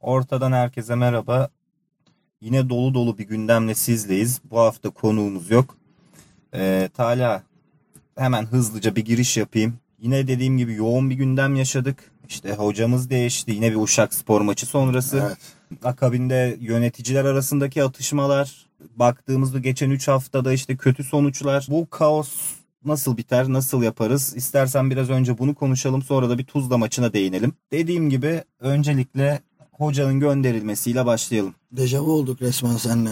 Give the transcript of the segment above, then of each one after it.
Ortadan herkese merhaba. Yine dolu dolu bir gündemle sizleyiz. Bu hafta konuğumuz yok. Talha, hemen hızlıca bir giriş yapayım. Yine dediğim gibi yoğun bir gündem yaşadık. İşte hocamız değişti. Yine bir Uşakspor maçı sonrası. Evet. Akabinde yöneticiler arasındaki atışmalar. Baktığımızda geçen 3 haftada işte kötü sonuçlar. Bu kaos nasıl biter, nasıl yaparız? İstersen biraz önce bunu konuşalım, sonra da bir Tuzla maçına değinelim. Dediğim gibi öncelikle hocanın gönderilmesiyle başlayalım. Dejavu olduk resmen seninle.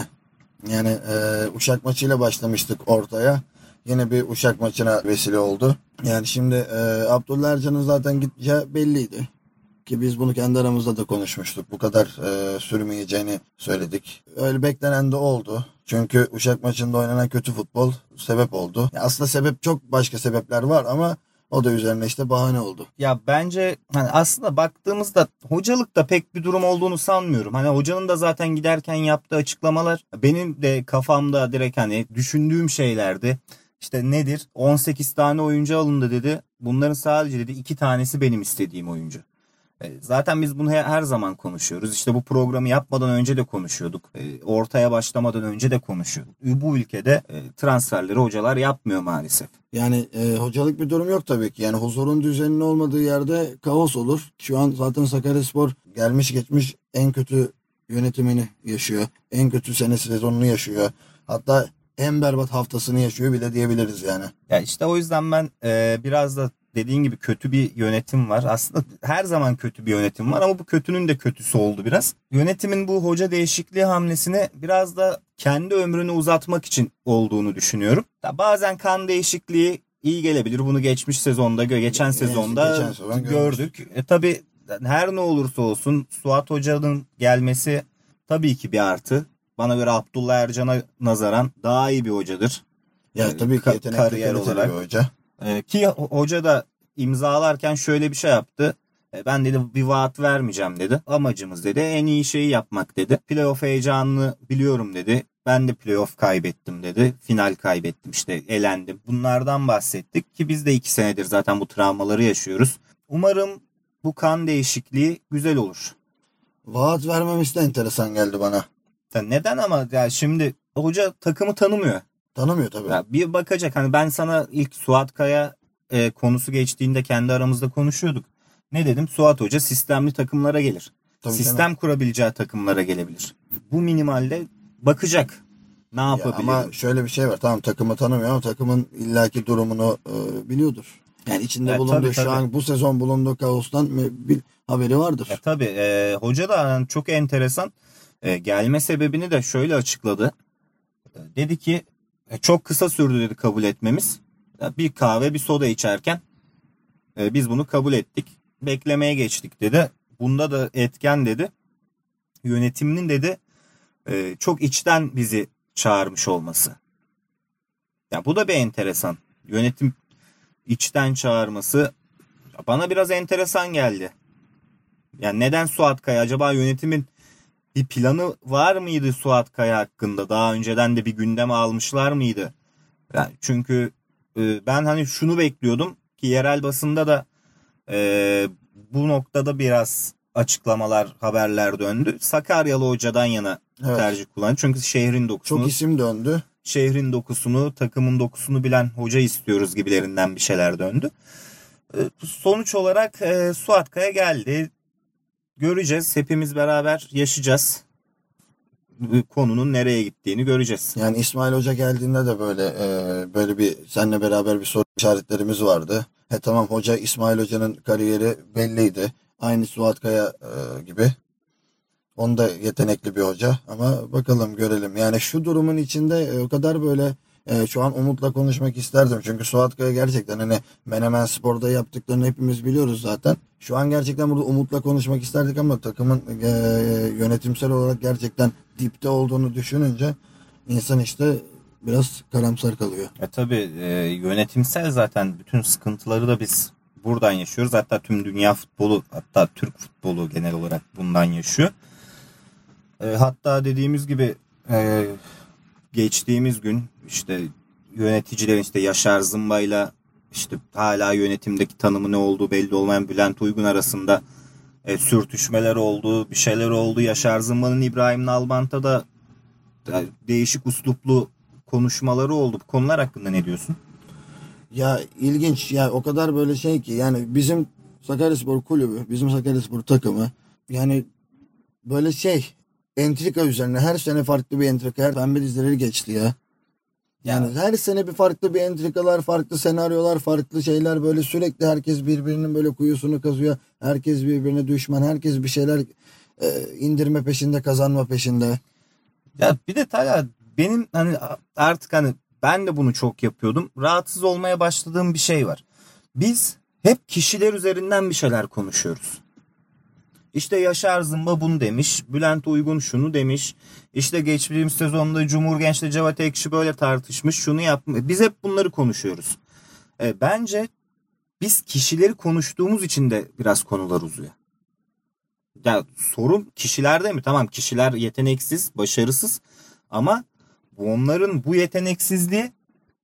Yani Uşak maçıyla başlamıştık ortaya. Yine bir Uşak maçına vesile oldu. Yani şimdi Abdullah Ercan'ın zaten gideceği belliydi. Ki biz bunu kendi aramızda da konuşmuştuk. Bu kadar sürmeyeceğini söyledik. Öyle beklenen de oldu. Çünkü Uşak maçında oynanan kötü futbol sebep oldu. Ya aslında sebep, çok başka sebepler var ama o da üzerine işte bahane oldu. Ya bence hani aslında baktığımızda hocalıkta pek bir durum olduğunu sanmıyorum. Hani hocanın da zaten giderken yaptığı açıklamalar benim de kafamda direkt hani düşündüğüm şeylerdi. İşte nedir? 18 tane oyuncu alındı dedi. Bunların sadece dedi 2 tanesi benim istediğim oyuncu. Zaten biz bunu her zaman konuşuyoruz. İşte bu programı yapmadan önce de konuşuyorduk. Ortaya başlamadan önce de konuşuyorduk. Bu ülkede transferleri hocalar yapmıyor maalesef. Yani hocalık bir durum yok tabii ki. Yani huzurun, düzenin olmadığı yerde kaos olur. Şu an zaten Sakaryaspor gelmiş geçmiş en kötü yönetimini yaşıyor. En kötü sezonunu yaşıyor. Hatta en berbat haftasını yaşıyor bile diyebiliriz yani. Ya işte o yüzden ben biraz da dediğin gibi kötü bir yönetim var. Aslında her zaman kötü bir yönetim var ama bu kötünün de kötüsü oldu biraz. Yönetimin bu hoca değişikliği hamlesini biraz da kendi ömrünü uzatmak için olduğunu düşünüyorum. Ya bazen kan değişikliği iyi gelebilir. Bunu geçmiş sezonda, geçen sezon gördük. Tabii her ne olursa olsun Suat Hoca'nın gelmesi tabii ki bir artı. Bana göre Abdullah Ercan'a nazaran daha iyi bir hocadır. Yani tabii ki kariyer olarak bir hoca. Ki hoca da imzalarken şöyle bir şey yaptı. Ben dedi bir vaat vermeyeceğim dedi. Amacımız dedi en iyi şeyi yapmak dedi. Playoff heyecanını biliyorum dedi. Ben de playoff kaybettim dedi. Final kaybettim işte, elendim. Bunlardan bahsettik ki biz de 2 senedir zaten bu travmaları yaşıyoruz. Umarım bu kan değişikliği güzel olur. Vaat vermemesi de enteresan geldi bana. Ya neden ama ya şimdi hoca takımı tanımıyor. Tanımıyor tabii. Ya bir bakacak. Hani ben sana ilk Suat Kaya konusu geçtiğinde kendi aramızda konuşuyorduk. Ne dedim? Suat Hoca sistemli takımlara gelir. Tabii sistem canım. Kurabileceği takımlara gelebilir. Bu minimalde bakacak. Ne yapabilir? Ya ama şöyle bir şey var. Tamam, takımı tanımıyor ama takımın illaki durumunu biliyordur. Yani içinde bulunduğu tabii. Şu an bu sezon bulunduğu kaostan bir haberi vardır. Tabii. Hoca da yani çok enteresan. Gelme sebebini de şöyle açıkladı. Dedi ki çok kısa sürdü dedi kabul etmemiz. Bir kahve bir soda içerken biz bunu kabul ettik. Beklemeye geçtik dedi. Bunda da etken dedi yönetiminin dedi çok içten bizi çağırmış olması. Yani bu da bir enteresan. Yönetim içten çağırması bana biraz enteresan geldi. Yani neden Suat Kaya? Acaba yönetimin bir planı var mıydı Suat Kaya hakkında? Daha önceden de bir gündeme almışlar mıydı? Yani çünkü ben hani şunu bekliyordum ki yerel basında da bu noktada biraz açıklamalar, haberler döndü. Sakaryalı hocadan yana tercih kullandı. Çünkü şehrin dokusunu, çok isim döndü. Şehrin dokusunu, takımın dokusunu bilen hoca istiyoruz gibilerinden bir şeyler döndü. Sonuç olarak Suat Kaya geldi. Göreceğiz. Hepimiz beraber yaşayacağız. Konunun nereye gittiğini göreceğiz. Yani İsmail Hoca geldiğinde de böyle bir seninle beraber bir soru işaretlerimiz vardı. Tamam, hoca İsmail Hoca'nın kariyeri belliydi. Aynı Suat Kaya gibi. Onda yetenekli bir hoca ama bakalım, görelim. Yani şu durumun içinde o kadar böyle şu an Umut'la konuşmak isterdim. Çünkü Suat Kaya gerçekten hani Menemen Spor'da yaptıklarını hepimiz biliyoruz zaten. Şu an gerçekten burada Umut'la konuşmak isterdik ama takımın yönetimsel olarak gerçekten dipte olduğunu düşününce insan işte biraz karamsar kalıyor. Tabii yönetimsel zaten bütün sıkıntıları da biz buradan yaşıyoruz. Hatta tüm dünya futbolu, hatta Türk futbolu genel olarak bundan yaşıyor. Hatta dediğimiz gibi geçtiğimiz gün işte yöneticilerin işte Yaşar Zımba ile işte hala yönetimdeki tanımı ne olduğu belli olmayan Bülent Uygun arasında sürtüşmeler oldu, bir şeyler oldu. Yaşar Zımba'nın İbrahim Nalbant'a da değişik usluplu konuşmaları oldu. Bu konular hakkında ne diyorsun? Ya ilginç ya, o kadar böyle şey ki yani bizim Sakaryaspor kulübü, bizim Sakaryaspor takımı yani böyle şey entrika üzerine her sene farklı bir entrika, her pembe dizileri geçti ya. Yani her sene bir farklı bir entrikalar, farklı senaryolar, farklı şeyler, böyle sürekli herkes birbirinin böyle kuyusunu kazıyor. Herkes birbirine düşman, herkes bir şeyler indirme peşinde, kazanma peşinde. Ya bir de Talha, benim hani artık hani ben de bunu çok yapıyordum. Rahatsız olmaya başladığım bir şey var. Biz hep kişiler üzerinden bir şeyler konuşuyoruz. İşte Yaşar Zımba bunu demiş, Bülent Uygun şunu demiş, İşte geçtiğimiz sezonda Cumhur Gençle Cevat Ekşi böyle tartışmış, şunu yapmış. Biz hep bunları konuşuyoruz. Bence biz kişileri konuştuğumuz için de biraz konular uzuyor. Ya sorun kişilerde mi? Tamam, kişiler yeteneksiz, başarısız ama onların bu yeteneksizliği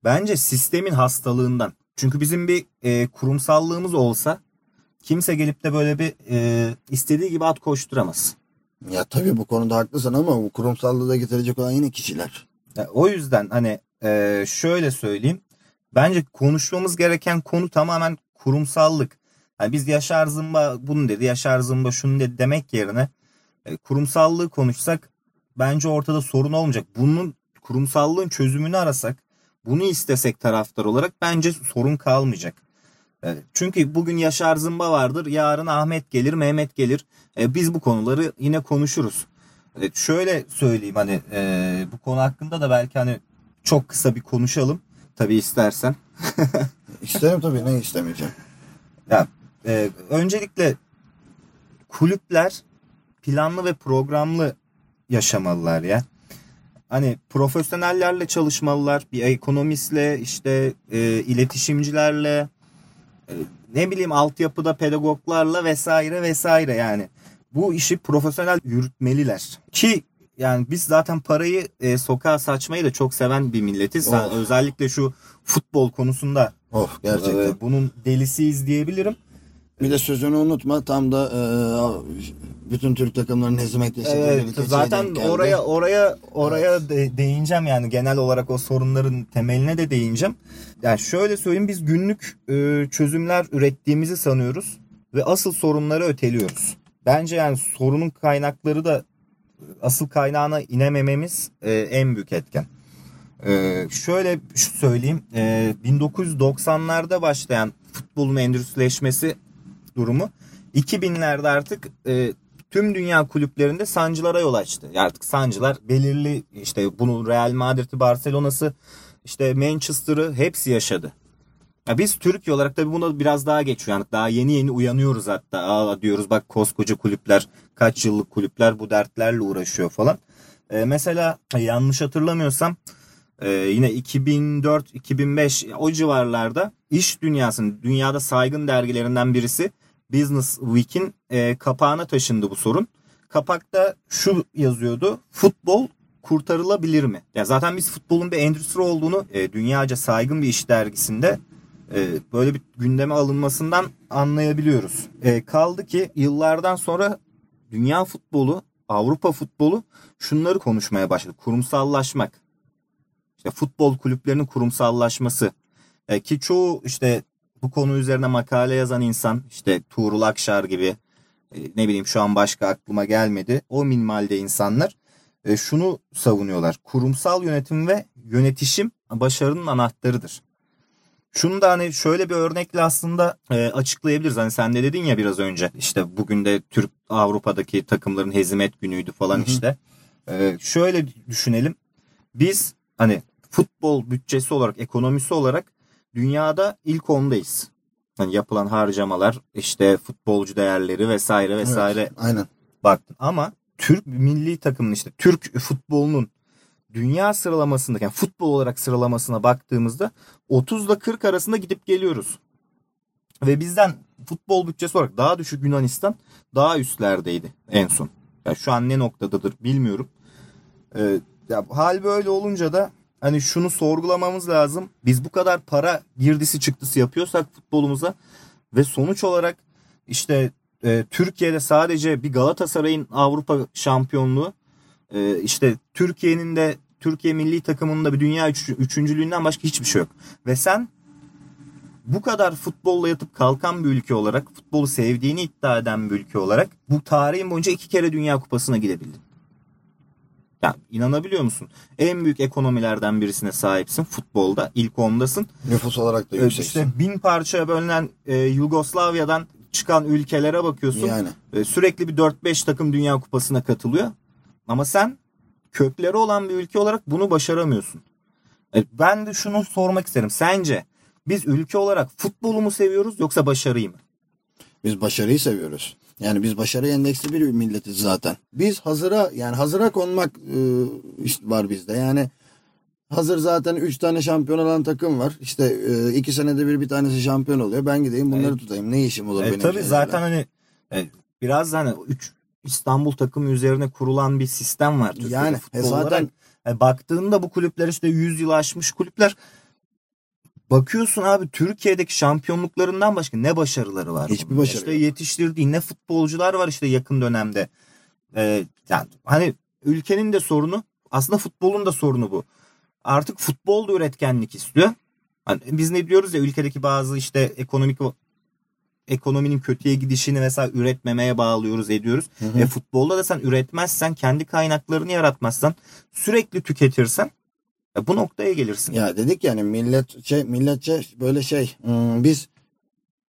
bence sistemin hastalığından. Çünkü bizim bir kurumsallığımız olsa kimse gelip de böyle bir istediği gibi at koşturamaz. Ya tabii bu konuda haklısın ama bu kurumsallığı da getirecek olan yine kişiler. Ya, o yüzden hani şöyle söyleyeyim. Bence konuşmamız gereken konu tamamen kurumsallık. Yani biz Yaşar Zımba bunu dedi, Yaşar Zımba şunu dedi demek yerine kurumsallığı konuşsak bence ortada sorun olmayacak. Bunun kurumsallığın çözümünü arasak, bunu istesek taraftar olarak bence sorun kalmayacak. Çünkü bugün Yaşar Zımba vardır, yarın Ahmet gelir, Mehmet gelir. Biz bu konuları yine konuşuruz. Şöyle söyleyeyim hani bu konu hakkında da belki hani çok kısa bir konuşalım. Tabii istersen. İsterim tabii, ne istemeyeceğim. Ya, öncelikle kulüpler planlı ve programlı yaşamalılar ya. Hani profesyonellerle çalışmalılar, bir ekonomistle, işte iletişimcilerle, ne bileyim altyapıda pedagoglarla vesaire vesaire. Yani bu işi profesyonel yürütmeliler ki yani biz zaten parayı sokağa saçmayı da çok seven bir milletiz. Oh. Özellikle şu futbol konusunda gerçekten bunun delisiyiz diyebilirim. Bir de sözünü unutma, tam da bütün Türk takımlarının hizmetleştiği zaten oraya değineceğim yani, genel olarak o sorunların temeline de değineceğim. Yani şöyle söyleyeyim, biz günlük çözümler ürettiğimizi sanıyoruz ve asıl sorunları öteliyoruz. Bence yani sorunun kaynakları da asıl kaynağına inemememiz en büyük etken. Şöyle söyleyeyim, 1990'larda başlayan futbolun endüstrileşmesi durumu 2000'lerde artık tüm dünya kulüplerinde sancılara yol açtı. Artık sancılar belirli, işte bunun Real Madrid'i, Barcelona'sı, işte Manchester'ı hepsi yaşadı. Ya biz Türkiye olarak tabii buna biraz daha geç uyandık. Daha yeni yeni uyanıyoruz hatta. Aa diyoruz bak, koskoca kulüpler, kaç yıllık kulüpler bu dertlerle uğraşıyor falan. Mesela yanlış hatırlamıyorsam yine 2004-2005 o civarlarda iş dünyasının dünyada saygın dergilerinden birisi Business Week'in kapağına taşındı bu sorun. Kapakta şu yazıyordu: futbol kurtarılabilir mi? Ya zaten biz futbolun bir endüstri olduğunu dünyaca saygın bir iş dergisinde böyle bir gündeme alınmasından anlayabiliyoruz. Kaldı ki yıllardan sonra dünya futbolu, Avrupa futbolu şunları konuşmaya başladı: kurumsallaşmak, İşte futbol kulüplerinin kurumsallaşması ki çoğu işte bu konu üzerine makale yazan insan, işte Tuğrul Akşar gibi, ne bileyim şu an başka aklıma gelmedi, o minvalde insanlar şunu savunuyorlar: kurumsal yönetim ve yönetişim başarının anahtarıdır. Şunu da hani şöyle bir örnekle aslında açıklayabiliriz. Hani sen de dedin ya biraz önce, işte bugün de Türk Avrupa'daki takımların hezimet günüydü falan. Hı hı. İşte şöyle düşünelim, biz hani futbol bütçesi olarak, ekonomisi olarak dünyada ilk 10'dayız. Hani yapılan harcamalar, işte futbolcu değerleri vesaire vesaire. Evet, aynen. Baktın ama Türk milli takımının, işte Türk futbolunun dünya sıralamasındaki, yani futbol olarak sıralamasına baktığımızda 30'da 40 arasında gidip geliyoruz. Ve bizden futbol bütçesi olarak daha düşük Yunanistan daha üstlerdeydi en son. Yani şu an ne noktadadır bilmiyorum. Ya hal böyle olunca da hani şunu sorgulamamız lazım: biz bu kadar para girdisi çıktısı yapıyorsak futbolumuza ve sonuç olarak işte Türkiye'de sadece bir Galatasaray'ın Avrupa şampiyonluğu, işte Türkiye'nin de Türkiye milli takımının da bir dünya üçüncülüğünden başka hiçbir şey yok. Ve sen bu kadar futbolla yatıp kalkan bir ülke olarak, futbolu sevdiğini iddia eden bir ülke olarak bu tarihin boyunca 2 kere Dünya Kupası'na gidebildin. Yani inanabiliyor musun? En büyük ekonomilerden birisine sahipsin futbolda. İlk 10'dasın. Nüfus olarak da yükseksin. İşte 1000 parçaya bölünen Yugoslavya'dan çıkan ülkelere bakıyorsun. Yani. Sürekli bir 4-5 takım Dünya Kupası'na katılıyor. Ama sen kökleri olan bir ülke olarak bunu başaramıyorsun. Ben de şunu sormak isterim. Sence biz ülke olarak futbolu mu seviyoruz yoksa başarıyı mı? Biz başarıyı seviyoruz. Yani biz başarı endeksli bir milletiz zaten. Biz hazıra konmak var bizde. Yani hazır zaten 3 tane şampiyon olan takım var. İşte 2 senede bir tanesi şampiyon oluyor. Ben gideyim bunları tutayım. Ne işim olur benim? Tabii zaten hani biraz hani 3 İstanbul takımı üzerine kurulan bir sistem var Türkiye'de yani, futbol zaten olarak. Baktığında bu kulüpler işte 100 yılı aşmış kulüpler. Bakıyorsun abi Türkiye'deki şampiyonluklarından başka ne başarıları var? Hiçbir başarı. İşte yetiştirdiği ne futbolcular var işte yakın dönemde. Yani hani ülkenin de sorunu aslında futbolun da sorunu bu. Artık futbol da üretkenlik istiyor. Hani biz ne diyoruz ya ülkedeki bazı işte ekonominin kötüye gidişini mesela üretmemeye bağlıyoruz ediyoruz. Hı hı. Futbolda da sen üretmezsen, kendi kaynaklarını yaratmazsan, sürekli tüketirsen bu noktaya gelirsin. Ya dedik yani milletçe böyle biz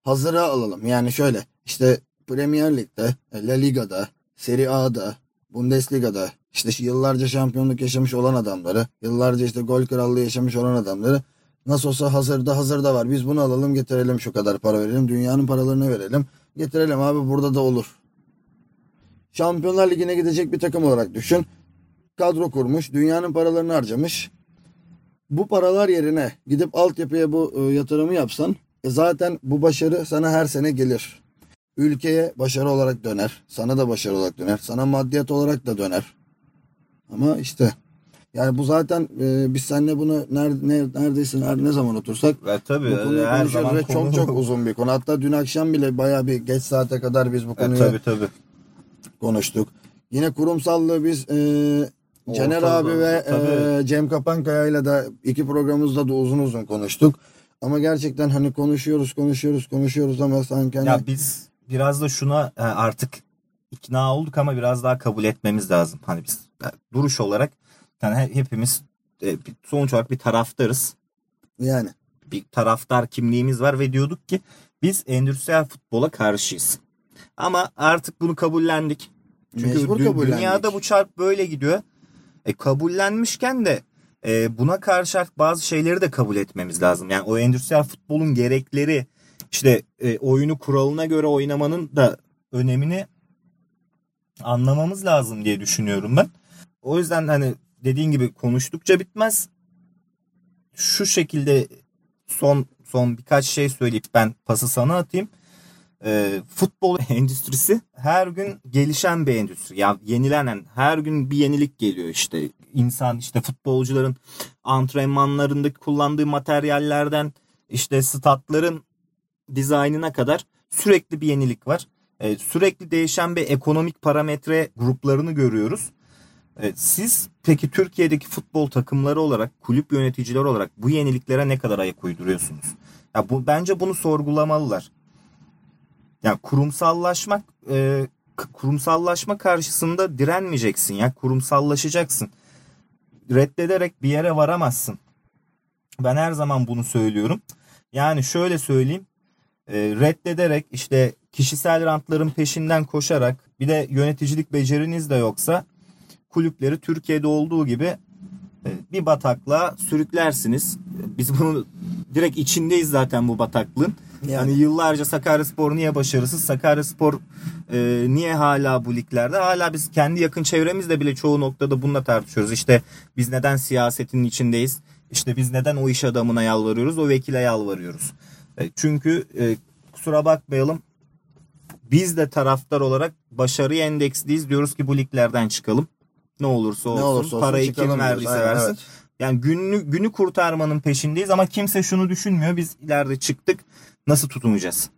hazıra alalım. Yani şöyle işte Premier Lig'de, La Liga'da, Serie A'da, Bundesliga'da işte yıllarca şampiyonluk yaşamış olan adamları, yıllarca işte gol krallığı yaşamış olan adamları nasıl olsa hazırda var. Biz bunu alalım, getirelim, şu kadar para verelim, dünyanın paralarını verelim, getirelim abi, burada da olur. Şampiyonlar Ligi'ne gidecek bir takım olarak düşün. Kadro kurmuş, dünyanın paralarını harcamış. Bu paralar yerine gidip altyapıya bu yatırımı yapsan zaten bu başarı sana her sene gelir. Ülkeye başarı olarak döner. Sana da başarı olarak döner. Sana maddiyat olarak da döner. Ama işte yani bu zaten biz seninle bunu neredeyse ne zaman otursak tabii, bu konuyu konuşuyoruz ve çok uzun bir konu. Hatta dün akşam bile bayağı bir geç saate kadar biz bu konuyu tabii. konuştuk. Yine kurumsallığı biz... Caner abi ve Cem Kapankaya ile de 2 programımızda da uzun konuştuk. Ama gerçekten hani konuşuyoruz ama sanki hani... Ya biz biraz da şuna artık ikna olduk ama biraz daha kabul etmemiz lazım. Hani biz duruş olarak yani hepimiz sonuç olarak bir taraftarız. Yani. Bir taraftar kimliğimiz var ve diyorduk ki biz endüstriyel futbola karşıyız. Ama artık bunu kabullendik. Çünkü dünyada bu çarp böyle gidiyor. Kabullenmişken de buna karşı artık bazı şeyleri de kabul etmemiz lazım. Yani o endüstriyel futbolun gerekleri, işte oyunu kuralına göre oynamanın da önemini anlamamız lazım diye düşünüyorum ben. O yüzden hani dediğin gibi konuştukça bitmez. Şu şekilde son birkaç şey söyleyip ben pası sana atayım. Futbol endüstrisi her gün gelişen bir endüstri. Ya yenilenen, her gün bir yenilik geliyor işte. İnsan işte futbolcuların antrenmanlarındaki kullandığı materyallerden işte statların dizaynına kadar sürekli bir yenilik var. Sürekli değişen bir ekonomik parametre gruplarını görüyoruz. Siz peki Türkiye'deki futbol takımları olarak, kulüp yöneticileri olarak bu yeniliklere ne kadar ayak uyduruyorsunuz? Ya bence bunu sorgulamalılar. Yani kurumsallaşma karşısında direnmeyeceksin ya. Kurumsallaşacaksın. Reddederek bir yere varamazsın. Ben her zaman bunu söylüyorum. Yani şöyle söyleyeyim. Reddederek işte kişisel rantların peşinden koşarak, bir de yöneticilik beceriniz de yoksa kulüpleri Türkiye'de olduğu gibi bir bataklığa sürüklersiniz. Biz bunu direkt içindeyiz zaten bu bataklığın. Yani yıllarca Sakaryaspor niye başarısız? Sakaryaspor niye hala bu liglerde? Hala biz kendi yakın çevremizde bile çoğu noktada bununla tartışıyoruz. İşte biz neden siyasetin içindeyiz? İşte biz neden o iş adamına yalvarıyoruz? O vekile yalvarıyoruz. Çünkü kusura bakmayalım, biz de taraftar olarak başarı endeksliyiz. Diyoruz ki bu liglerden çıkalım. Ne olursa olsun parayı kim verdiyse versin. Evet. Yani günü kurtarmanın peşindeyiz ama kimse şunu düşünmüyor. Biz ileride çıktık, nasıl tutunacağız?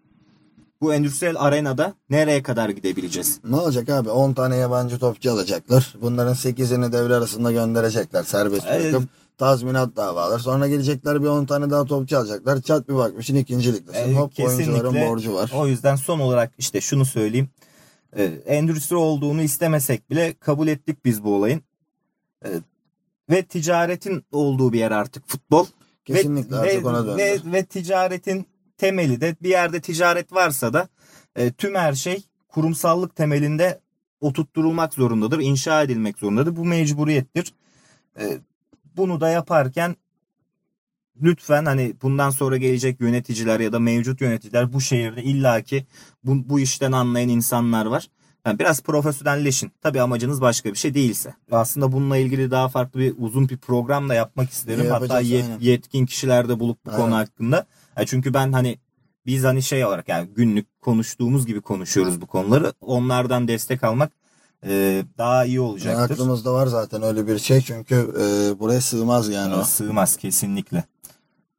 bu endüstriyel arenada nereye kadar gidebileceğiz? Ne olacak abi? 10 tane yabancı topçu alacaklar. Bunların 8'ini devre arasında gönderecekler. Serbest bırakıp tazminat davalar. Sonra gelecekler bir 10 tane daha topçu alacaklar. Çat bir bakmışsın ikinciliktesin. Hop oyuncuların borcu var. O yüzden son olarak işte şunu söyleyeyim. Endüstri olduğunu istemesek bile kabul ettik biz bu olayın. Ve ticaretin olduğu bir yer artık futbol. Kesinlikle artık ona döndü. Ve ticaretin temeli de bir yerde ticaret varsa da tüm her şey kurumsallık temelinde oturtturulmak zorundadır. İnşa edilmek zorundadır. Bu mecburiyettir. Bunu da yaparken lütfen hani bundan sonra gelecek yöneticiler ya da mevcut yöneticiler bu şehirde illaki bu işten anlayan insanlar var. Yani biraz profesyonelleşin. Tabii amacınız başka bir şey değilse. Aslında bununla ilgili daha farklı bir uzun bir program da yapmak isterim. Hatta yetkin kişiler de bulup bu konu hakkında. Yani çünkü ben biz şey olarak yani günlük konuştuğumuz gibi konuşuyoruz bu konuları. Onlardan destek almak daha iyi olacaktır. Yani aklımızda var zaten öyle bir şey çünkü buraya sığmaz yani. Sığmaz kesinlikle.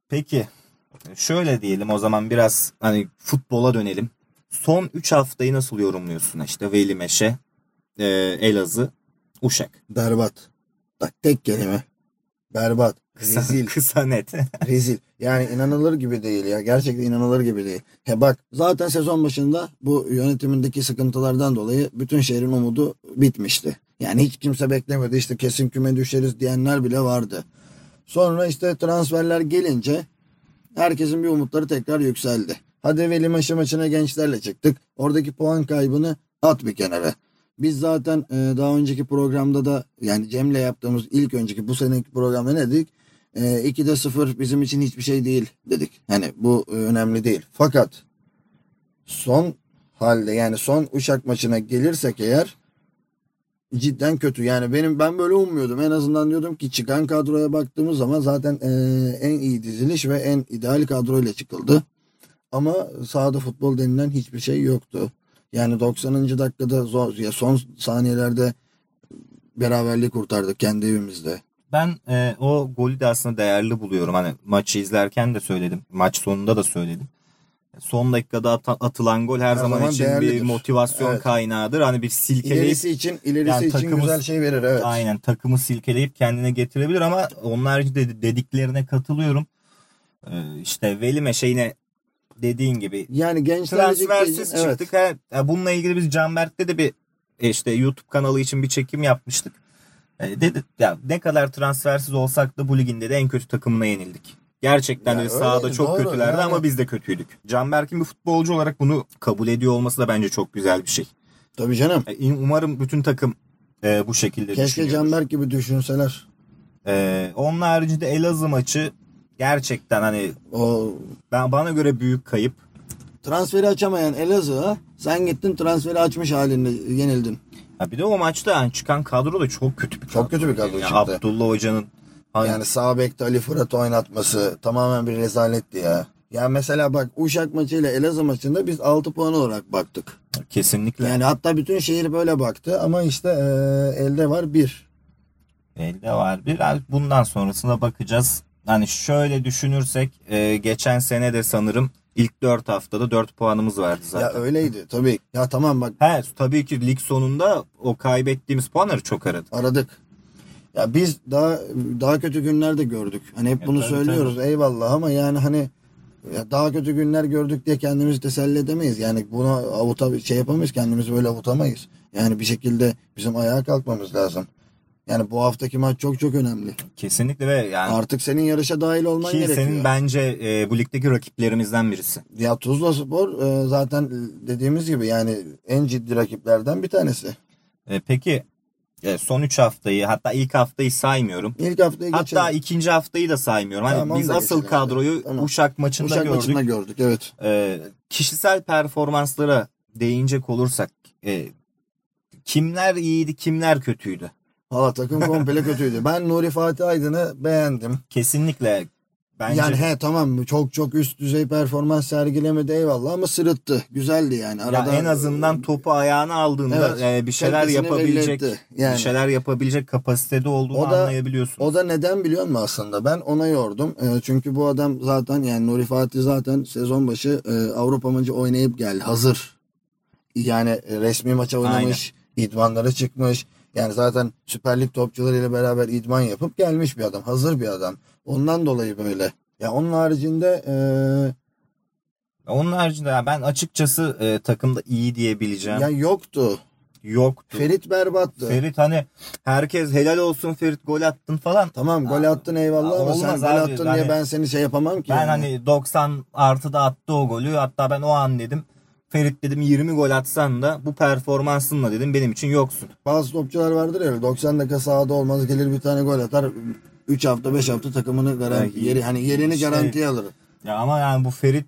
Peki şöyle diyelim o zaman biraz futbola dönelim. Son 3 haftayı nasıl yorumluyorsun? İşte Veli Meşe, Elazığ, Uşak. Berbat. Bak tek kelime. Berbat. Rezil. Kısa net. Rezil. Yani inanılır gibi değil ya. Gerçekten inanılır gibi değil. Bak zaten sezon başında bu yönetimindeki sıkıntılardan dolayı bütün şehrin umudu bitmişti. Yani hiç kimse beklemedi. İşte kesin küme düşeriz diyenler bile vardı. Sonra işte transferler gelince herkesin bir umutları tekrar yükseldi. Hadi Veli Meşe maçına gençlerle çıktık. Oradaki puan kaybını at bir kenara. Biz zaten daha önceki programda da yani Cem'le yaptığımız ilk önceki bu seneki programda ne dedik? 2'de 0 bizim için hiçbir şey değil dedik. Hani bu önemli değil. Fakat son halde yani son Uşak maçına gelirsek eğer cidden kötü. Yani ben böyle ummuyordum. En azından diyordum ki çıkan kadroya baktığımız zaman zaten en iyi diziliş ve en ideal kadroyla çıkıldı. Ama sahada futbol denilen hiçbir şey yoktu. Yani 90. dakikada son saniyelerde beraberliği kurtardık kendi evimizde. Ben o golü de aslında değerli buluyorum. Maçı izlerken de söyledim. Maç sonunda da söyledim. Son dakikada atılan gol her zaman için değerlidir. Bir motivasyon kaynağıdır. Bir silkeleyip ilerisi için güzel şey verir. Evet. Aynen takımı silkeleyip kendine getirebilir ama onlar dediklerine katılıyorum. İşte Veli Meşe yine dediğin gibi. Yani transfersiz çıktık. Evet. Bununla ilgili biz Canberk'te de bir YouTube kanalı için bir çekim yapmıştık. Dedi ya ne kadar transfersiz olsak da bu liginde de en kötü takımına yenildik. Gerçekten yani sahada çok kötülerdi yani. Ama biz de kötüydük. Canberk'in bir futbolcu olarak bunu kabul ediyor olması da bence çok güzel bir şey. Tabii canım. Umarım bütün takım bu şekilde düşünüyor. Keşke Canberk gibi düşünseler. Onun haricinde Elazığ maçı gerçekten bana göre büyük kayıp. Transferi açamayan Elazığ'a sen gittin transferi açmış halinde yenildin. Bir de o maçta çıkan kadro da çok kötü bir kadro. Çok kötü bir kadro çıktı. Abdullah Hoca'nın sağ bekte Ali Fırat oynatması tamamen bir rezaletti ya. Ya mesela bak Uşak maçıyla Elazığ maçında biz 6 puan olarak baktık. Kesinlikle. Yani hatta bütün şehir böyle baktı ama elde var 1. Elde var 1. Bundan sonrasına bakacağız. Şöyle düşünürsek geçen sene de sanırım ilk 4 haftada 4 puanımız vardı zaten. Ya öyleydi tabii. Ya tamam bak. Tabii ki lig sonunda o kaybettiğimiz puanları çok aradık. Ya biz daha kötü günler de gördük. Hep bunu söylüyoruz eyvallah ama daha kötü günler gördük diye kendimizi teselli edemeyiz. Yani buna yapamayız kendimizi böyle avutamayız. Yani bir şekilde bizim ayağa kalkmamız lazım. Yani bu haftaki maç çok çok önemli. Kesinlikle ve artık senin yarışa dahil olman gerekiyor. Ki senin bence bu ligdeki rakiplerimizden birisi. Ya Tuzla Spor zaten dediğimiz gibi en ciddi rakiplerden bir tanesi. Peki son 3 haftayı hatta ilk haftayı saymıyorum. İlk haftayı geçelim. Hatta ikinci haftayı da saymıyorum. Biz asıl kadroyu Uşak maçında gördük. Evet. Kişisel performanslara değinecek olursak kimler iyiydi kimler kötüydü? Valla takım komple kötüydü. Ben Nuri Fatih Aydın'ı beğendim. Kesinlikle. Bence yani tamam, çok üst düzey performans sergilemedi eyvallah ama sırıttı. Güzeldi yani. Arada en azından topu ayağına aldığında bir şeyler yapabilecek, bir şeyler yapabilecek kapasitede olduğunu anlayabiliyorsun. O da neden biliyor musun aslında? Ben ona yordum. Çünkü bu adam zaten yani Nuri Fatih zaten sezon başı Avrupa maçı oynayıp geldi. Hazır. Yani resmi maça oynamış, idmanlara çıkmış. Yani zaten Süper Lig topçularıyla beraber idman yapıp gelmiş bir adam. Hazır bir adam. Ondan dolayı böyle. Ya onun haricinde ben açıkçası takımda iyi diyebileceğim. Yani yoktu. Ferit berbattı. Ferit hani herkes helal olsun Ferit gol attın falan. Tamam gol attın eyvallah ama sen gol attın diye ben seni yapamam ki. Ben hani 90 artıda attı o golü. Hatta ben o an dedim. Ferit dedim 20 gol atsan da bu performansınla dedim benim için yoksun. Bazı topçular vardır ya 90 dakika sahada olmaz gelir bir tane gol atar 3 hafta 5 hafta takımını garanti yerini garantiye alır. Ya ama yani bu Ferit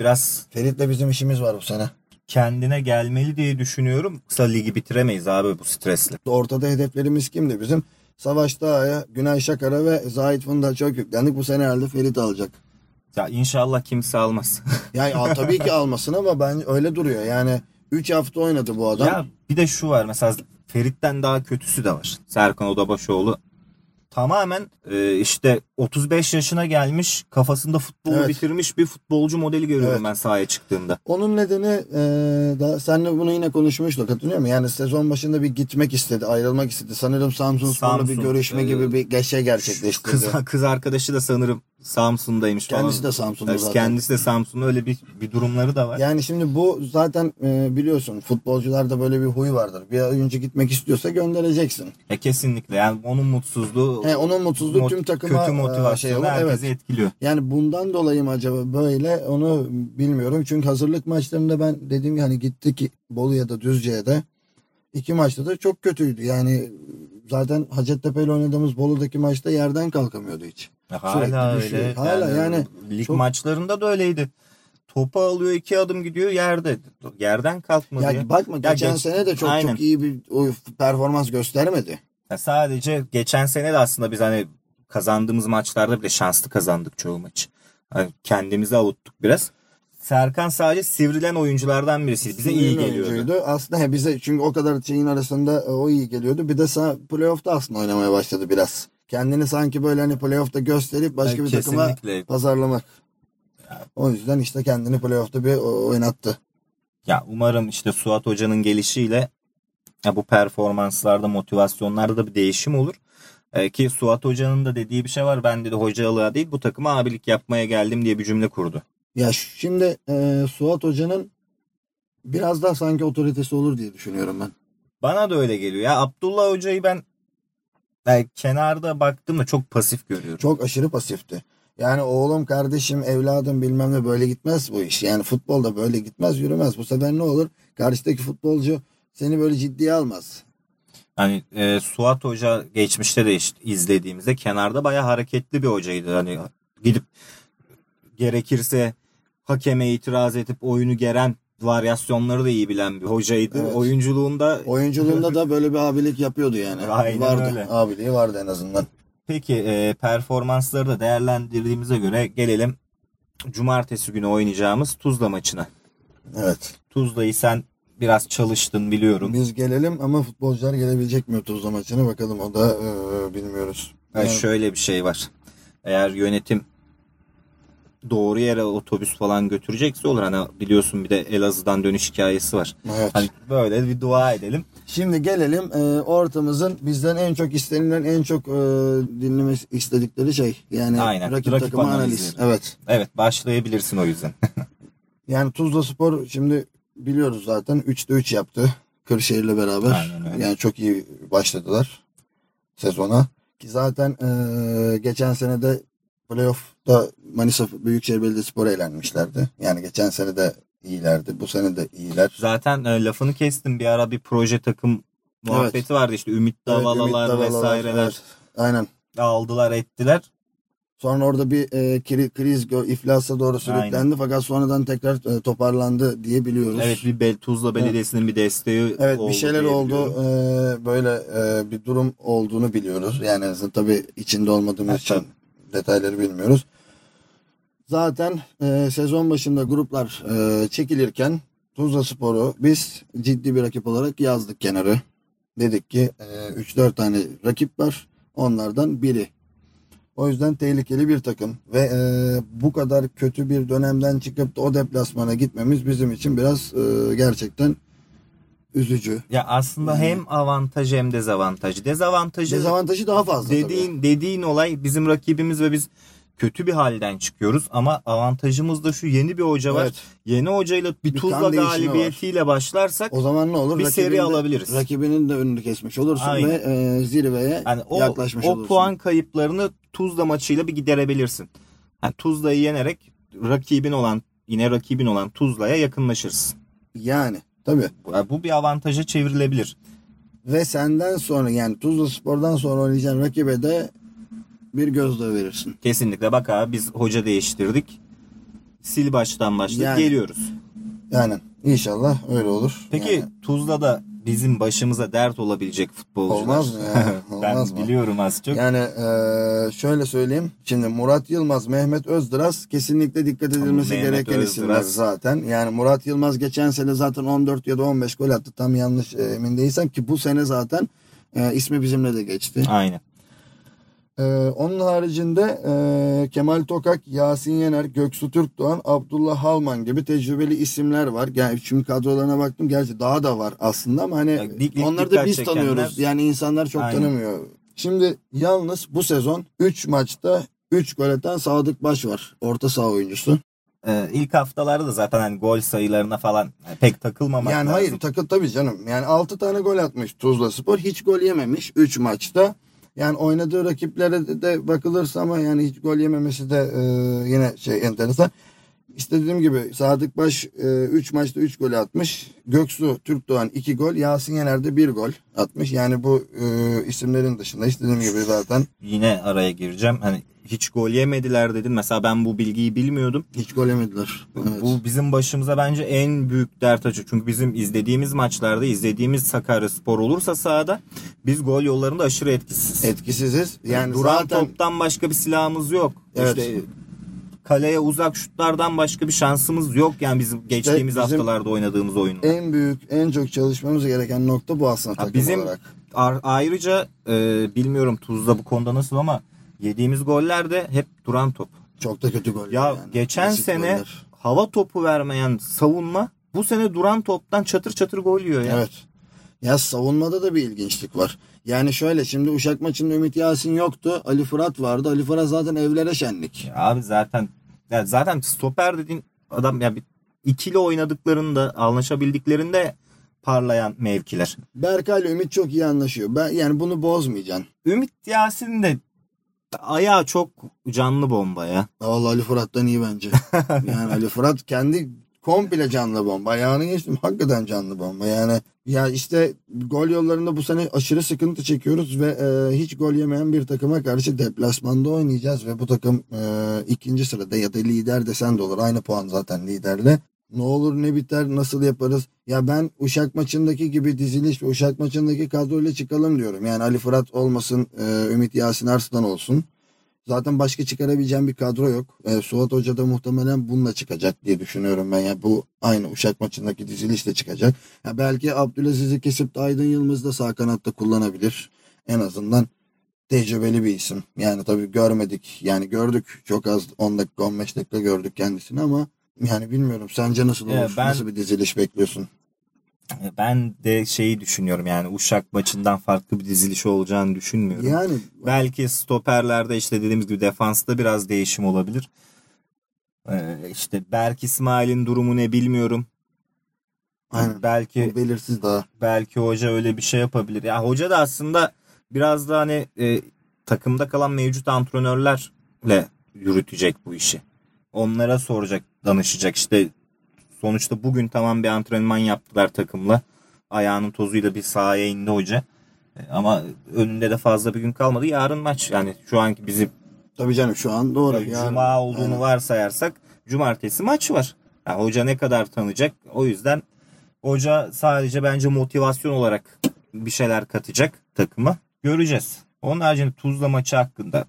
biraz Ferit'le bizim işimiz var bu sene. Kendine gelmeli diye düşünüyorum. Kısa ligi bitiremeyiz abi bu stresle. Ortada hedeflerimiz kimdi bizim? Savaş Dağ'a, Günay Şakar'a ve Zahit Fındık'a çok yüklendik. Bu sene herhalde Ferit alacak. Ya inşallah kimse almaz. Yani tabii ki almasın ama ben öyle duruyor. Yani 3 hafta oynadı bu adam. Ya bir de şu var mesela Ferit'ten daha kötüsü de var. Serkan Odabaşoğlu tamamen işte 35 yaşına gelmiş, kafasında futbolu bitirmiş bir futbolcu modeli görüyorum ben sahaya çıktığında. Onun nedeni daha seninle bunu yine konuşmuştuk hatırlıyor musun? Yani sezon başında bir gitmek istedi, ayrılmak istedi. Sanırım Samsunspor'la bir görüşme gibi bir geçe gerçekleştirdi. Kız arkadaşı da sanırım Samsun'daymış. Kendisi de Samsun'da zaten. Kendisi de Samsun'da öyle bir durumları da var. Yani şimdi bu zaten biliyorsun futbolcularda böyle bir huy vardır. Bir oyuncu gitmek istiyorsa göndereceksin. Kesinlikle yani onun mutsuzluğu. Onun mutsuzluğu tüm takıma kötü motivasyonu herkesi etkiliyor. Yani bundan dolayı mı acaba böyle onu bilmiyorum. Çünkü hazırlık maçlarında ben dediğim gibi hani gittik Bolu'ya da Düzce'ye de 2 maçta da çok kötüydü. Yani zaten Hacettepe ile oynadığımız Bolu'daki maçta yerden kalkamıyordu hiç. Hala öyle. Hala yani lig maçlarında da öyleydi. Topu alıyor 2 adım gidiyor yerde. Yerden kalkmadı. Ya bakma geçen sene de çok iyi bir performans göstermedi. Ya sadece geçen sene de aslında biz hani kazandığımız maçlarda bile şanslı kazandık çoğu maçı. Yani kendimizi avuttuk biraz. Serkan sadece sivrilen oyunculardan birisi. Bize iyi geliyordu. Aslında bize çünkü o kadar şeyin arasında o iyi geliyordu. Bir de playoff'ta aslında oynamaya başladı biraz. Kendini sanki böyle hani playoff'ta gösterip başka bir takıma pazarlamak. O yüzden işte kendini playoff'ta bir oynattı. Ya umarım işte Suat Hoca'nın gelişiyle bu performanslarda, motivasyonlarda da bir değişim olur. Ki Suat Hoca'nın da dediği bir şey var. Ben de hocalığa değil bu takıma abilik yapmaya geldim diye bir cümle kurdu. Ya şimdi Suat Hoca'nın biraz daha sanki otoritesi olur diye düşünüyorum ben. Bana da öyle geliyor. Ya Abdullah Hoca'yı ben kenarda baktım da çok pasif görüyorum. Çok aşırı pasifti. Yani oğlum, kardeşim, evladım bilmem ne böyle gitmez bu iş. Yani futbolda böyle gitmez, yürümez. Bu sefer ne olur? Karşıdaki futbolcu seni böyle ciddiye almaz. Hani Suat Hoca geçmişte de işte izlediğimizde kenarda bayağı hareketli bir hocaydı. Hani gidip gerekirse hakeme itiraz edip oyunu geren varyasyonları da iyi bilen bir hocaydı. Evet. Oyunculuğunda da böyle bir abilik yapıyordu yani. Aynen vardı. Öyle. Abiliği vardı en azından. Peki performansları da değerlendirdiğimize göre gelelim cumartesi günü oynayacağımız Tuzla maçına. Evet. Tuzla'yı sen biraz çalıştın biliyorum. Biz gelelim ama futbolcular gelebilecek mi Tuzla maçına bakalım, o da bilmiyoruz. Yani şöyle bir şey var. Eğer yönetim doğru yere otobüs falan götürecekse olur. Hani biliyorsun bir de Elazığ'dan dönüş hikayesi var. Evet. Hani böyle bir dua edelim. Şimdi gelelim ortamızın bizden en çok istenilen, en çok dinlemek istedikleri şey. Yani rakip takımı analiz. Evet başlayabilirsin o yüzden. Yani Tuzla Spor şimdi biliyoruz zaten 3'te 3 yaptı Kırşehir'le beraber. Yani çok iyi başladılar sezona. Ki zaten geçen sene de playoff'ta Manisa Büyükşehir Belediyespor'a elenmişlerdi. Yani geçen sene de iyilerdi. Bu sene de iyiler. Zaten lafını kestim. Bir ara bir proje takım muhabbeti vardı. İşte Ümit Davalalar vesaireler. Evet. Aynen. Aldılar ettiler. Sonra orada bir kriz iflasa doğru sürüklendi. Aynen. Fakat sonradan tekrar toparlandı diye biliyoruz. Evet, bir Tuzla Belediyesi'nin bir desteği oldu. Evet, bir şeyler oldu. Böyle bir durum olduğunu biliyoruz. Yani tabii içinde olmadığımız için detayları bilmiyoruz. Zaten sezon başında gruplar çekilirken Tuzla Spor'u biz ciddi bir rakip olarak yazdık kenarı. Dedik ki 3-4 tane rakip var. Onlardan biri. O yüzden tehlikeli bir takım ve bu kadar kötü bir dönemden çıkıp da o deplasmana gitmemiz bizim için biraz gerçekten üzücü. Ya aslında hem avantaj hem dezavantaj. Dezavantajı daha fazla. Dediğin olay, bizim rakibimiz ve biz kötü bir halden çıkıyoruz ama avantajımız da şu: yeni bir hoca var. Evet. Yeni hocayla bir Tuzla galibiyetiyle başlarsak o zaman ne olur? Bir seri alabiliriz. Rakibinin de önünü kesmiş olursun. Aynen. Ve zirveye yani yaklaşmış olursun. O puan kayıplarını Tuzla maçıyla bir giderebilirsin. Yani Tuzla'yı yenerek rakibin olan Tuzla'ya yakınlaşırsın. Yani tabii. Bu bir avantaja çevrilebilir. Ve senden sonra, yani Tuzla Spor'dan sonra oynayacağın rakibe de bir gözdağı verirsin. Kesinlikle. Bak abi, biz hoca değiştirdik. Sil baştan başladık. Yani, geliyoruz. Yani inşallah öyle olur. Peki yani, Tuzla'da bizim başımıza dert olabilecek futbolcular. Olmaz mı? Yani, olmaz ben biliyorum az çok. Yani şöyle söyleyeyim. Şimdi Murat Yılmaz, Mehmet Özdıraz kesinlikle dikkat edilmesi gereken isimler zaten. Yani Murat Yılmaz geçen sene zaten 14 ya da 15 gol attı. Tam yanlış emin değilsem, ki bu sene zaten ismi bizimle de geçti. Aynen. Onun haricinde Kemal Tokak, Yasin Yener, Göksu Türkdoğan, Abdullah Halman gibi tecrübeli isimler var. Yani şimdi kadrolarına baktım. Gerçi daha da var aslında ama hani onları da biz tanıyoruz. Yani insanlar çok tanımıyor. Şimdi yalnız bu sezon 3 maçta 3 gol atan Sadık Baş var. Orta saha oyuncusu. İlk haftalarda da zaten hani gol sayılarına falan pek takılmamak yani lazım. Hayır, tabii canım. Yani 6 tane gol atmış Tuzla Spor. Hiç gol yememiş 3 maçta. Yani oynadığı rakiplere de bakılırsa ama yani hiç gol yememesi de yine enteresan. İşte dediğim gibi Sadık Baş 3 maçta 3 gol atmış. Göksu Türkdoğan 2 gol. Yasin Yener de 1 gol atmış. Yani bu isimlerin dışında işte dediğim gibi zaten. Yine araya gireceğim. Hani hiç gol yemediler dedin. Mesela ben bu bilgiyi bilmiyordum. Hiç gol yemediler. Evet. Bu bizim başımıza bence en büyük dert açık. Çünkü bizim izlediğimiz maçlarda, izlediğimiz Sakaryaspor olursa sahada, biz gol yollarında aşırı etkisiziz. Etkisiziz. Yani duran zaten toptan başka bir silahımız yok. Evet. İşte kaleye uzak şutlardan başka bir şansımız yok. Yani bizim geçtiğimiz haftalarda oynadığımız oyunu. En büyük, en çok çalışmamız gereken nokta bu aslında takım olarak. Ayrıca bilmiyorum Tuzla bu konuda nasıl ama yediğimiz goller de hep duran top. Çok da kötü goller. Ya yani geçen sene goller, hava topu vermeyen savunma bu sene duran toptan çatır çatır gol yiyor ya. Evet. Ya savunmada da bir ilginçlik var. Yani şöyle, şimdi Uşak maçında Ümit Yasin yoktu. Ali Fırat vardı. Ali Fırat zaten evlere şenlik. Ya abi zaten stoper dediğin adam ya, bir ikili oynadıklarında, anlaşabildiklerinde parlayan mevkiler. Berkay'la Ümit çok iyi anlaşıyor. Yani bunu bozmayacaksın. Ümit Yasin de ayağı çok canlı bomba ya. Vallahi Ali Fırat'tan iyi bence. Yani Ali Fırat kendi komple canlı bomba. Ayağını geçtim, hakikaten canlı bomba. Yani ya işte gol yollarında bu sene aşırı sıkıntı çekiyoruz ve hiç gol yemeyen bir takıma karşı deplasmanda oynayacağız ve bu takım ikinci sırada ya da lider desen de olur. Aynı puan zaten liderle. Ne olur ne biter, nasıl yaparız? Ya ben Uşak maçındaki gibi diziliş ve Uşak maçındaki kadroyla çıkalım diyorum. Yani Ali Fırat olmasın, Ümit Yasin Arslan olsun. Zaten başka çıkarabileceğim bir kadro yok. Suat Hoca da muhtemelen bununla çıkacak diye düşünüyorum ben. Yani bu aynı Uşak maçındaki dizilişle çıkacak. Ya belki Abdülaziz'i kesip de Aydın Yılmaz'ı da sağ kanatta kullanabilir. En azından tecrübeli bir isim. Yani tabii görmedik. Yani gördük. Çok az 10 dakika 15 dakika gördük kendisini ama yani bilmiyorum. Sence nasıl olur? Nasıl bir diziliş bekliyorsun? Ben de şeyi düşünüyorum, yani Uşak maçından farklı bir diziliş olacağını düşünmüyorum. Yani belki stoperlerde işte dediğimiz gibi defansta biraz değişim olabilir. İşte Berk İsmail'in durumu ne bilmiyorum. Aynen. Belki belirsiz daha. Belki hoca öyle bir şey yapabilir. Ya hoca da aslında biraz da hani takımda kalan mevcut antrenörlerle yürütecek bu işi. Onlara soracak, danışacak. İşte sonuçta bugün tamam bir antrenman yaptılar takımla. Ayağının tozuyla bir sahaya indi hoca. Ama önünde de fazla bir gün kalmadı. Yarın maç. Yani şu anki bizim... Tabii canım, şu an doğru. Yani, Cuma olduğunu varsayarsak cumartesi maçı var. Yani hoca ne kadar tanıyacak? O yüzden hoca sadece bence motivasyon olarak bir şeyler katacak takıma. Göreceğiz. Onun haricinde Tuzla maçı hakkında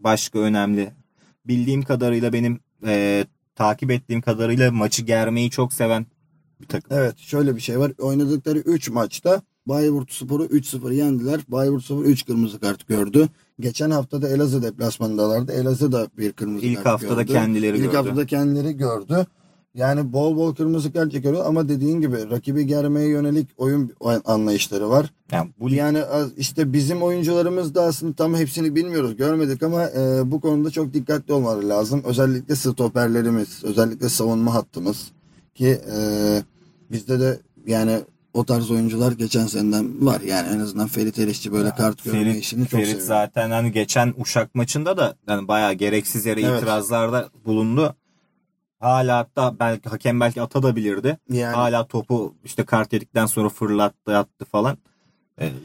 başka önemli bildiğim kadarıyla benim takip ettiğim kadarıyla maçı germeyi çok seven bir takım. Evet, şöyle bir şey var. Oynadıkları 3 maçta Bayburtspor'u 3-0 yendiler. Bayburtspor 3 kırmızı kart gördü. Geçen hafta da Elazığ deplasmanındalardı. Elazığ da bir kırmızı kart gördü. İlk haftada kendileri gördü. Yani bol bol kırmızı kart çekiyor ama dediğin gibi rakibi germeye yönelik oyun anlayışları var. Yani işte bizim oyuncularımız da aslında tam hepsini bilmiyoruz, görmedik ama bu konuda çok dikkatli olmaları lazım. Özellikle stoperlerimiz, özellikle savunma hattımız ki bizde de yani o tarz oyuncular geçen seneden var. Yani en azından Ferit Erişçi böyle kart görme işini çok seviyor. Ferit zaten hani geçen Uşak maçında da yani bayağı gereksiz yere itirazlarda bulundu. Hala hatta belki hakem belki atabilirdi. Yani. Hala topu işte kart yedikten sonra fırlattı, attı falan.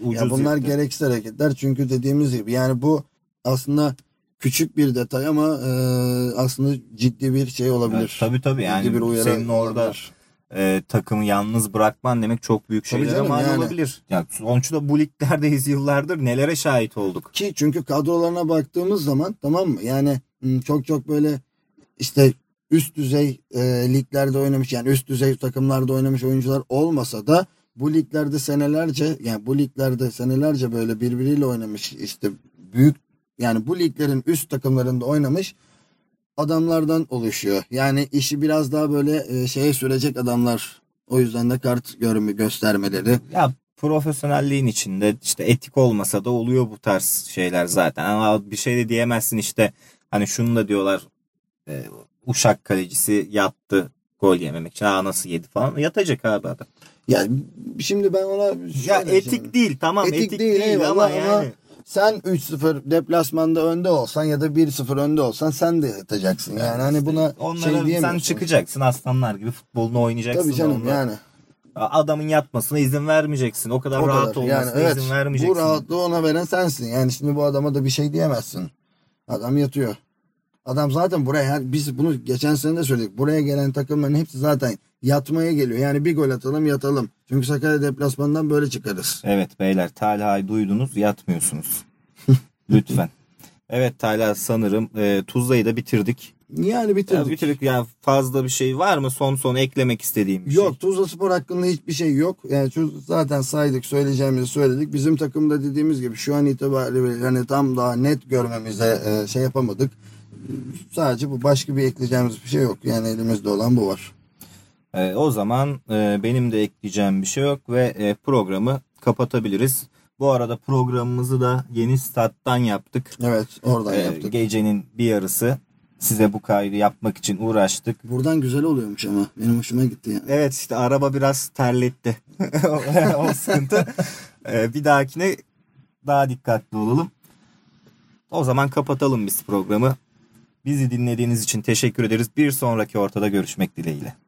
Ya bunlar gereksiz hareketler çünkü dediğimiz gibi yani bu aslında küçük bir detay ama aslında ciddi bir şey olabilir. Evet, tabii yani senin orada takımı yalnız bırakman demek çok büyük şeyler ama yani. Olabilir. Yani sonuçta bu liglerdeyiz, yıllardır nelere şahit olduk. Ki çünkü kadrolarına baktığımız zaman tamam mı? Yani çok böyle işte üst düzey liglerde oynamış yani üst düzey takımlarda oynamış oyuncular olmasa da bu liglerde senelerce böyle birbiriyle oynamış işte büyük yani bu liglerin üst takımlarında oynamış adamlardan oluşuyor. Yani işi biraz daha böyle şeye sürecek adamlar. O yüzden de kart göstermeleri. Ya profesyonelliğin içinde işte etik olmasa da oluyor bu tarz şeyler zaten. Ama bir şey de diyemezsin işte hani şunu da diyorlar Uşak kalecisi yattı gol yememek için. Nasıl yedi falan. Yatacak abi adam. Yani şimdi ben ona... Ya etik değil tamam etik değil ama yani. Sen 3-0 deplasmanda önde olsan ya da 1-0 önde olsan sen de yatacaksın. Yani hani buna onlara şey diyemiyorsun. Sen çıkacaksın aslanlar gibi futbolunu oynayacaksın. Tabii canım onunla. Yani. Adamın yatmasına izin vermeyeceksin. O kadar rahat olmasına yani, evet, izin vermeyeceksin. Bu rahatlığı ona veren sensin. Yani şimdi bu adama da bir şey diyemezsin. Adam yatıyor. Adam zaten buraya yani biz bunu geçen sene de söyledik. Buraya gelen takımların hepsi zaten yatmaya geliyor. Yani bir gol atalım yatalım. Çünkü Sakarya deplasmanından böyle çıkarız. Evet beyler, Talha'yı duydunuz, yatmıyorsunuz. Lütfen. Evet Talha, sanırım Tuzla'yı da bitirdik. Yani bitirdik. Ya fazla bir şey var mı? Son eklemek istediğim bir şey. Yok, Tuzla Spor hakkında hiçbir şey yok. Yani zaten saydık, söyleyeceğimizi söyledik. Bizim takımda dediğimiz gibi şu an itibariyle yani tam daha net görmemize şey yapamadık. Sadece bu, başka bir ekleyeceğimiz bir şey yok. Yani elimizde olan bu var. O zaman benim de ekleyeceğim bir şey yok ve programı kapatabiliriz. Bu arada programımızı da yeni stat'tan yaptık. Evet, oradan yaptık. Gecenin bir yarısı. Size bu kaydı yapmak için uğraştık. Buradan güzel oluyormuş ama. Benim hoşuma gitti yani. Evet işte araba biraz terletti. O sıkıntı. Bir dahakine daha dikkatli olalım. O zaman kapatalım biz programı. Bizi dinlediğiniz için teşekkür ederiz. Bir sonraki ortada görüşmek dileğiyle.